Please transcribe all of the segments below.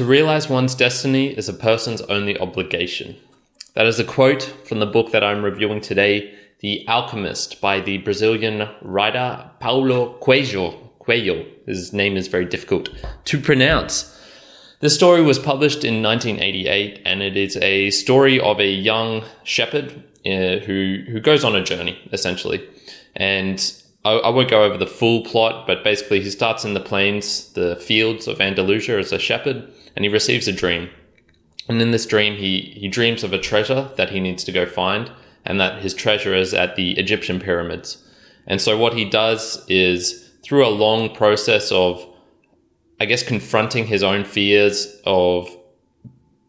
To realize one's destiny is a person's only obligation. That is a quote from the book that I'm reviewing today, The Alchemist, by the Brazilian writer Paulo Coelho. His name is very difficult to pronounce. This story was published in 1988, and it is a story of a young shepherd who goes on a journey, essentially. And I won't go over the full plot, but basically he starts in the plains, the fields of Andalusia, as a shepherd, and he receives a dream. And in this dream, he dreams of a treasure that he needs to go find, and that his treasure is at the Egyptian pyramids. And so what he does is, through a long process of, I guess, confronting his own fears of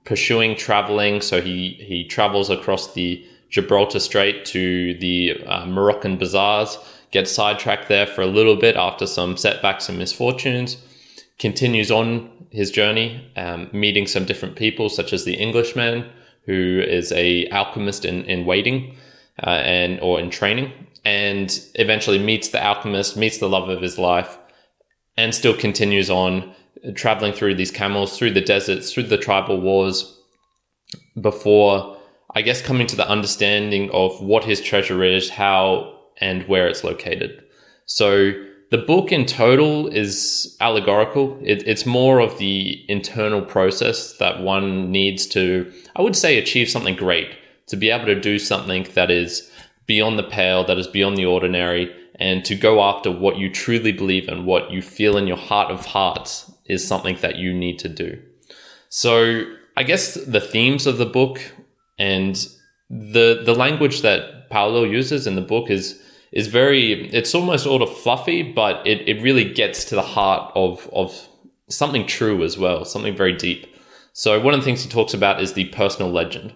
pursuing traveling, so he travels across the Gibraltar Strait to the Moroccan bazaars, gets sidetracked there for a little bit after some setbacks and misfortunes, continues on his journey, meeting some different people, such as the Englishman, who is a alchemist in waiting and in training, and eventually meets the alchemist, meets the love of his life, and still continues on traveling through these camels, through the deserts, through the tribal wars, before, I guess, coming to the understanding of what his treasure is, how and where it's located. So the book in total is allegorical. It's more of the internal process that one needs to, I would say, achieve something great, to be able to do something that is beyond the pale, that is beyond the ordinary, and to go after what you truly believe and what you feel in your heart of hearts is something that you need to do. So I guess the themes of the book and the language that Paulo uses in the book is very, it's almost sort of fluffy, but it really gets to the heart of something true as well, something very deep. So one of the things he talks about is the personal legend.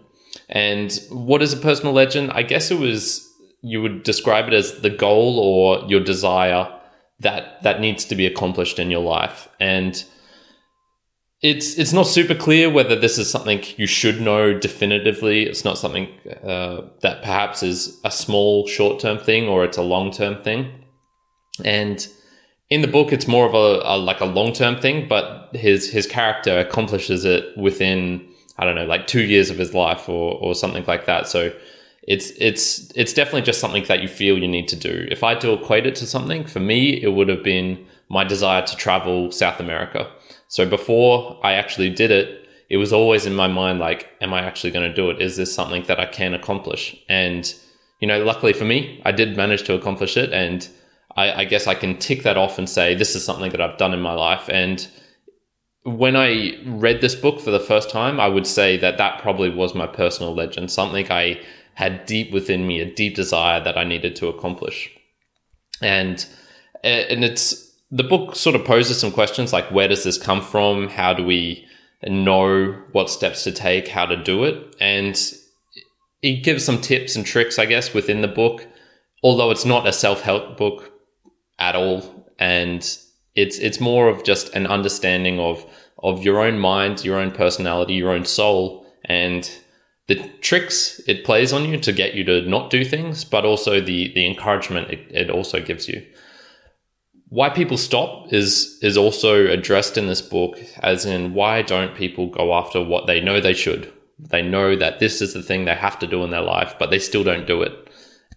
And what is a personal legend? I guess it was, you would describe it as the goal or your desire that needs to be accomplished in your life. And it's not super clear whether this is something you should know definitively. It's not something that perhaps is a small short-term thing, or it's a long-term thing. And in the book, it's more of a long-term thing, but his character accomplishes it within, I don't know, like 2 years of his life or something like that. So it's definitely just something that you feel you need to do. If I do equate it to something, for me, it would have been my desire to travel South America. So before I actually did it, it was always in my mind, like, am I actually going to do it? Is this something that I can accomplish? And, you know, luckily for me, I did manage to accomplish it. And I guess I can tick that off and say, this is something that I've done in my life. And when I read this book for the first time, I would say that probably was my personal legend, something I had deep within me, a deep desire that I needed to accomplish. And it's, the book sort of poses some questions like, where does this come from? How do we know what steps to take, how to do it? And it gives some tips and tricks, I guess, within the book, although it's not a self-help book at all. And it's more of just an understanding of your own mind, your own personality, your own soul, and the tricks it plays on you to get you to not do things, but also the encouragement it also gives you. Why people stop is also addressed in this book, as in, why don't people go after what they know they should? They know that this is the thing they have to do in their life, but they still don't do it.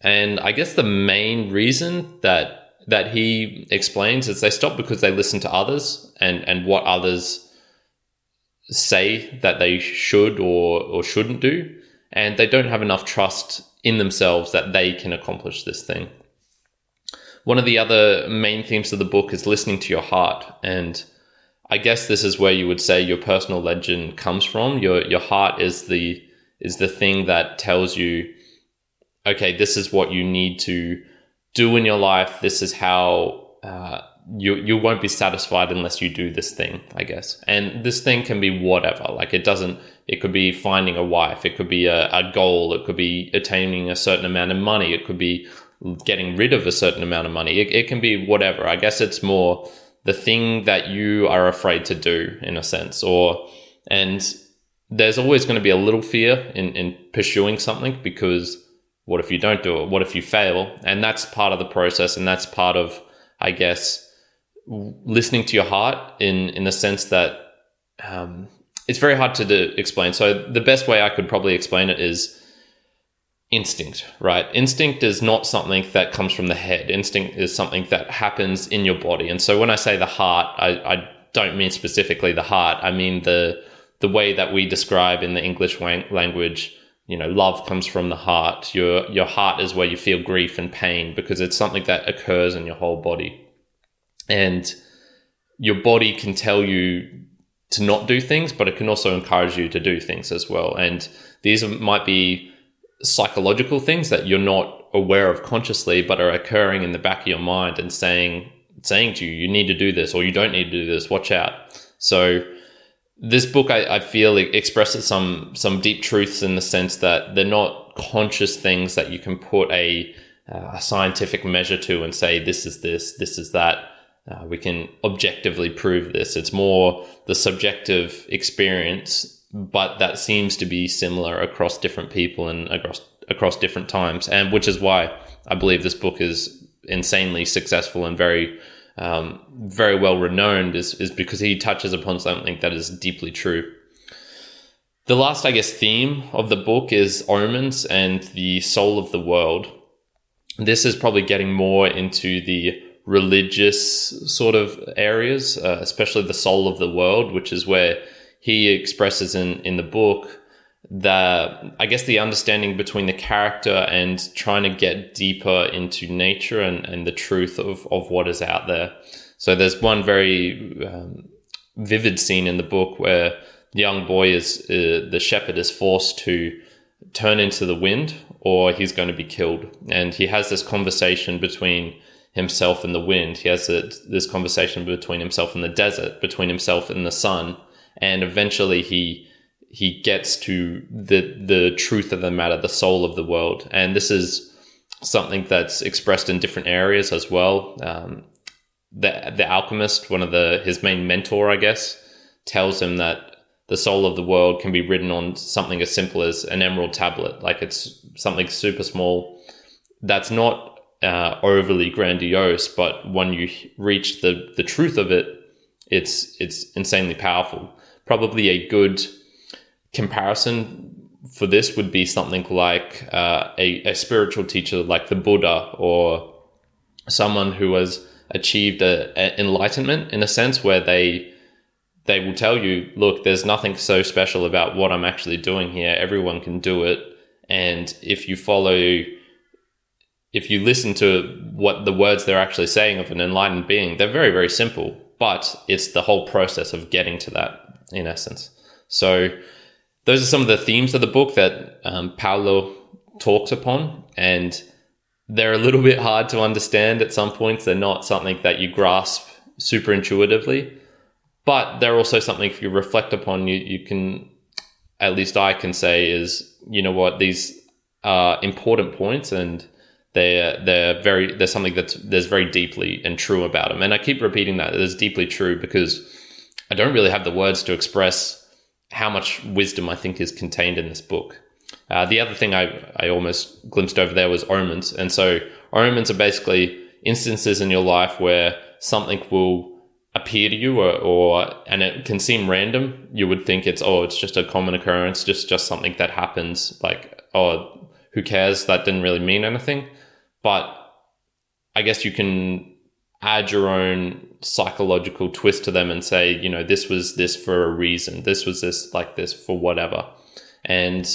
And I guess the main reason that he explains is they stop because they listen to others and what others say that they should or shouldn't do, and they don't have enough trust in themselves that they can accomplish this thing. One of the other main themes of the book is listening to your heart. And I guess this is where you would say your personal legend comes from. Your heart is the thing that tells you, okay, this is what you need to do in your life. This is how you won't be satisfied unless you do this thing, I guess. And this thing can be whatever. Like, it could be finding a wife. It could be a goal. It could be attaining a certain amount of money. It could be getting rid of a certain amount of money. It can be whatever. I guess it's more the thing that you are afraid to do, in a sense. And there's always going to be a little fear in pursuing something, because what if you don't do it? What if you fail? And that's part of the process. And that's part of, I guess, listening to your heart in the sense that it's very hard to explain. So the best way I could probably explain it is instinct, right? Instinct is not something that comes from the head. Instinct is something that happens in your body. And so when I say the heart, I don't mean specifically the heart. I mean the way that we describe in the English language, you know, love comes from the heart. Your heart is where you feel grief and pain, because it's something that occurs in your whole body. And your body can tell you to not do things, but it can also encourage you to do things as well. And these might be psychological things that you're not aware of consciously, but are occurring in the back of your mind and saying to you, you need to do this, or you don't need to do this, watch out. So this book, I feel, expresses some deep truths in the sense that they're not conscious things that you can put a scientific measure to and say, this is this, this is that. We can objectively prove this. It's more the subjective experience, but that seems to be similar across different people and across different times, and which is why I believe this book is insanely successful and very well renowned, is because he touches upon something that is deeply true. The last, I guess, theme of the book is omens and the soul of the world. This is probably getting more into the religious sort of areas, especially the soul of the world, which is where he expresses in the book the, I guess, the understanding between the character and trying to get deeper into nature and the truth of what is out there. So there's one very vivid scene in the book where the young boy the shepherd is forced to turn into the wind, or he's going to be killed. And he has this conversation between himself and the wind. He has this conversation between himself and the desert, between himself and the sun. And eventually he gets to the truth of the matter, the soul of the world. And this is something that's expressed in different areas as well. The alchemist, one of his main mentor, I guess, tells him that the soul of the world can be written on something as simple as an emerald tablet. Like, it's something super small that's not overly grandiose, but when you reach the truth of it, it's insanely powerful. Probably a good comparison for this would be something like a spiritual teacher like the Buddha, or someone who has achieved a enlightenment, in a sense, where they will tell you, look, there's nothing so special about what I'm actually doing here. Everyone can do it. And if you listen to what the words they're actually saying of an enlightened being, they're very, very simple, but it's the whole process of getting to that, in essence. So those are some of the themes of the book that Paulo talks upon, and they're a little bit hard to understand at some points. They're not something that you grasp super intuitively, but they're also something, if you reflect upon, you can, at least I can say, is, you know what, these are important points, and there's something there's very deeply and true about them. And I keep repeating that it's deeply true, because I don't really have the words to express how much wisdom I think is contained in this book. The other thing I almost glimpsed over there was omens. And so omens are basically instances in your life where something will appear to you, and it can seem random. You would think it's just a common occurrence, just something that happens, like, oh, who cares? That didn't really mean anything. But I guess you can add your own psychological twist to them and say, you know, this was this for a reason, this was this like this for whatever. And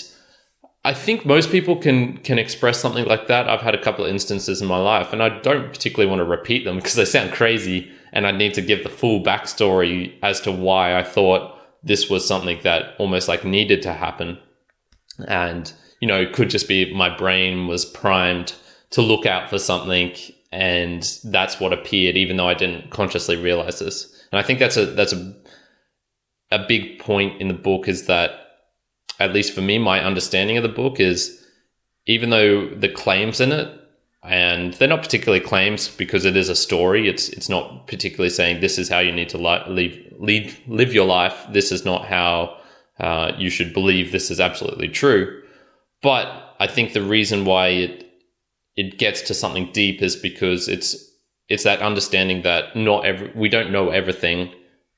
I think most people can express something like that. I've had a couple of instances in my life, and I don't particularly want to repeat them because they sound crazy, and I need to give the full backstory as to why I thought this was something that almost like needed to happen. And, you know, it could just be my brain was primed to look out for something, and that's what appeared, even though I didn't consciously realize this. And I think that's a big point in the book, is that, at least for me, my understanding of the book is, even though the claims in it, and they're not particularly claims because it is a story, it's not particularly saying this is how you need to live your life, this is not how you should believe, this is absolutely true. But I think the reason why it gets to something deep is because it's that understanding that we don't know everything,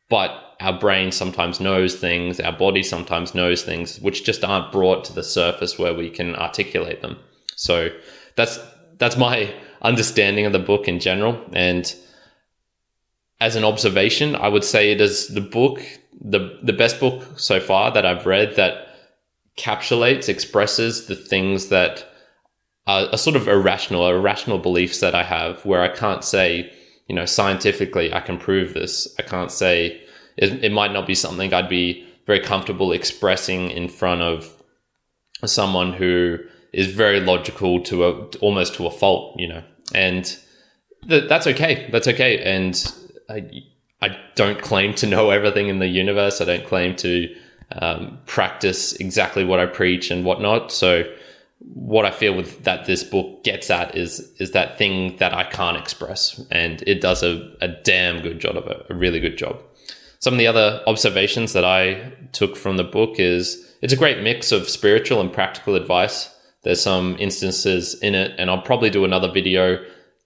but our brain sometimes knows things, our body sometimes knows things, which just aren't brought to the surface where we can articulate them. So that's my understanding of the book in general. And as an observation, I would say it is the book, the best book so far that I've read that encapsulates, expresses the things that are sort of irrational beliefs that I have, where I can't say, you know, scientifically I can prove this. I can't say, it might not be something I'd be very comfortable expressing in front of someone who is very logical to almost to a fault, you know, and that's okay. That's okay. And I don't claim to know everything in the universe. I don't claim to practice exactly what I preach and whatnot. So what I feel with that this book gets at is that thing that I can't express, and it does a damn good job of it, a really good job. Some of the other observations that I took from the book is it's a great mix of spiritual and practical advice. There's some instances in it, and I'll probably do another video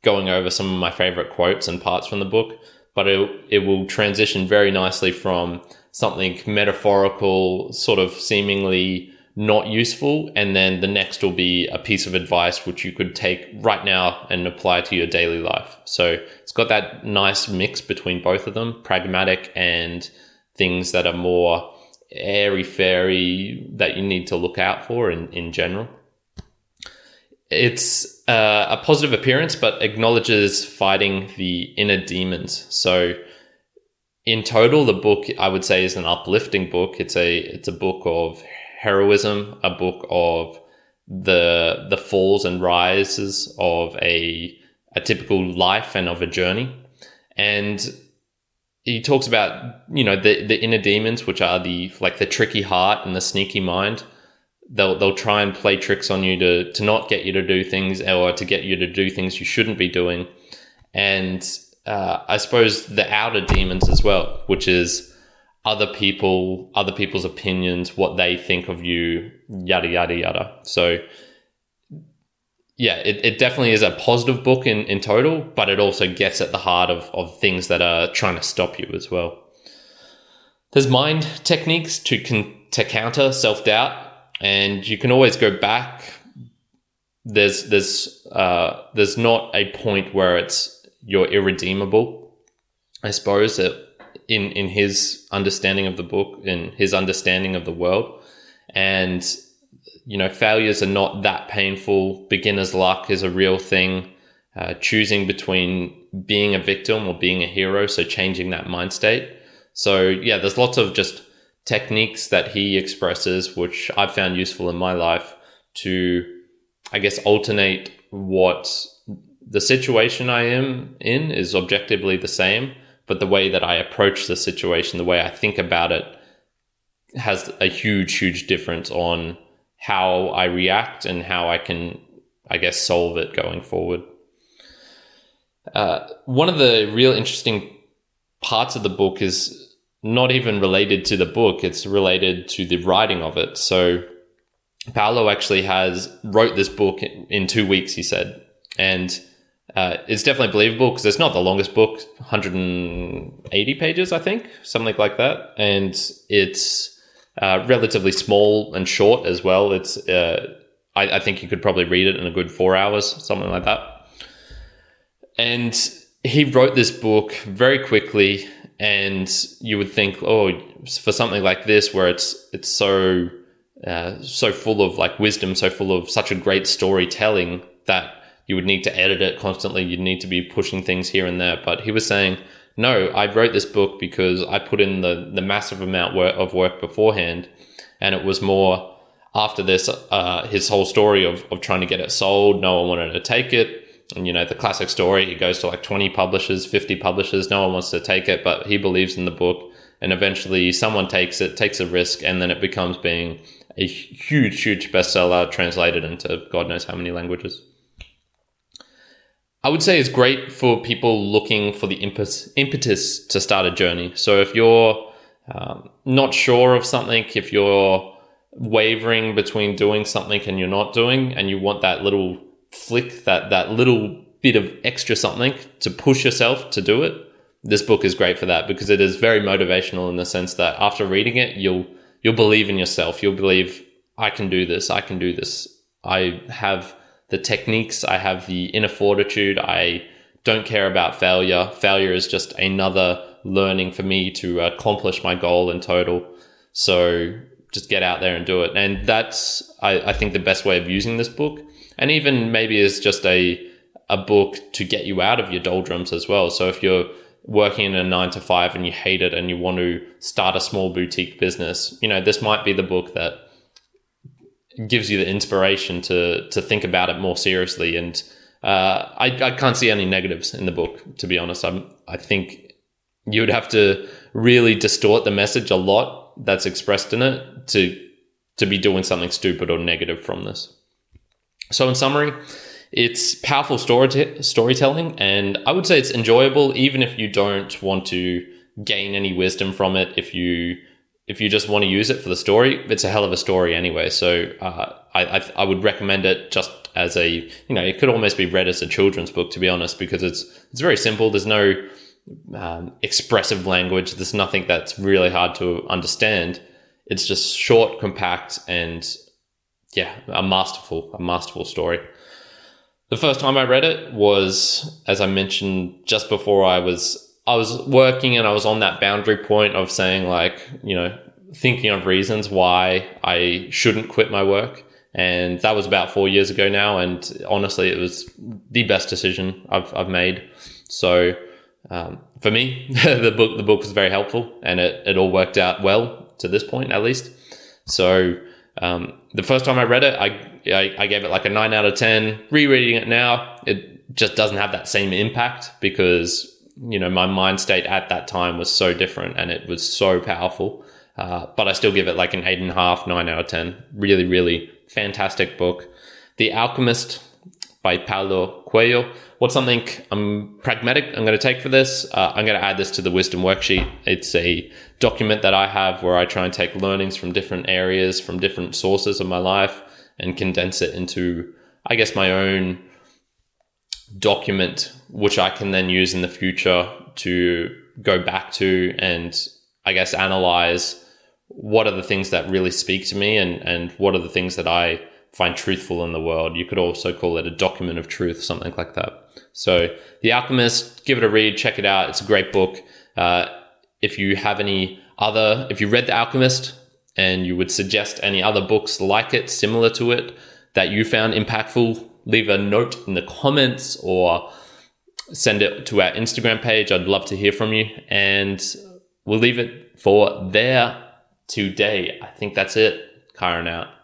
going over some of my favorite quotes and parts from the book, but it will transition very nicely from something metaphorical, sort of seemingly not useful, and then the next will be a piece of advice which you could take right now and apply to your daily life. So it's got that nice mix between both of them, pragmatic and things that are more airy-fairy that you need to look out for in general. It's a positive appearance, but acknowledges fighting the inner demons. So in total, the book, I would say, is an uplifting book. It's a book of heroism, a book of the falls and rises of a typical life and of a journey. And he talks about, you know, the inner demons, which are the tricky heart and the sneaky mind. They'll try and play tricks on you to not get you to do things, or to get you to do things you shouldn't be doing. And I suppose the outer demons as well, which is other people's opinions, what they think of you, yada, yada, yada. So yeah, it definitely is a positive book in total, but it also gets at the heart of things that are trying to stop you as well. There's mind techniques to counter self-doubt, and you can always go back. There's not a point where you're irredeemable, I suppose, in his understanding of the book, in his understanding of the world. And, you know, failures are not that painful. Beginner's luck is a real thing. Choosing between being a victim or being a hero, so changing that mind state. So, yeah, there's lots of just techniques that he expresses, which I've found useful in my life to, I guess, alternate what the situation I am in is objectively the same, but the way that I approach the situation, the way I think about it, has a huge, huge difference on how I react and how I can, I guess, solve it going forward. One of the real interesting parts of the book is not even related to the book. It's related to the writing of it. So Paulo actually wrote this book in 2 weeks, he said. And it's definitely believable because it's not the longest book, 180 pages, I think, something like that. And it's relatively small and short as well. It's I think you could probably read it in a good 4 hours, something like that. And he wrote this book very quickly, and you would think, oh, for something like this where it's so full of like wisdom, so full of such a great storytelling that you would need to edit it constantly. You'd need to be pushing things here and there. But he was saying, no, I wrote this book because I put in the massive amount of work beforehand. And it was more after this, his whole story of trying to get it sold. No one wanted to take it. And, you know, the classic story, it goes to like 20 publishers, 50 publishers. No one wants to take it, but he believes in the book. And eventually someone takes a risk, and then it becomes being a huge, huge bestseller translated into God knows how many languages. I would say it's great for people looking for the impetus to start a journey. So if you're not sure of something, if you're wavering between doing something and you're not doing, and you want that little flick, that little bit of extra something to push yourself to do it, this book is great for that, because it is very motivational in the sense that after reading it, you'll believe in yourself. You'll believe, I can do this. I can do this. I have the techniques. I have the inner fortitude. I don't care about failure. Failure is just another learning for me to accomplish my goal in total. So just get out there and do it. And that's, I think, the best way of using this book. And even maybe is just a book to get you out of your doldrums as well. So if you're working in a 9-to-5 and you hate it and you want to start a small boutique business, you know, this might be the book that gives you the inspiration to think about it more seriously. And I can't see any negatives in the book, to be honest. I think you would have to really distort the message a lot that's expressed in it to be doing something stupid or negative from this. So in summary, it's powerful storytelling, and I would say it's enjoyable even if you don't want to gain any wisdom from it. If you just want to use it for the story, it's a hell of a story anyway. So I would recommend it just as a, you know, it could almost be read as a children's book, to be honest, because it's very simple. There's no expressive language. There's nothing that's really hard to understand. It's just short, compact, and yeah, a masterful story. The first time I read it was, as I mentioned, just before I was working, and I was on that boundary point of saying, like, you know, thinking of reasons why I shouldn't quit my work. And that was about 4 years ago now. And honestly, it was the best decision I've made. So, for me, the book was very helpful, and it all worked out well to this point, at least. So, the first time I read it, I gave it like a 9 out of 10. Rereading it now, it just doesn't have that same impact, because, you know, my mind state at that time was so different, and it was so powerful. But I still give it like an 8.5, 9 out of 10. Really, really fantastic book. The Alchemist by Paulo Coelho. What's something pragmatic I'm going to take for this? I'm going to add this to the Wisdom Worksheet. It's a document that I have where I try and take learnings from different areas, from different sources of my life, and condense it into, I guess, my own document, which I can then use in the future to go back to and, I guess, analyze what are the things that really speak to me, and what are the things that I find truthful in the world. You could also call it a document of truth, something like that. So The Alchemist, give it a read, check it out. It's a great book. If you read The Alchemist and you would suggest any other books like it, similar to it, that you found impactful, leave a note in the comments or send it to our Instagram page. I'd love to hear from you. And we'll leave it for there today. I think that's it. Kyrin out.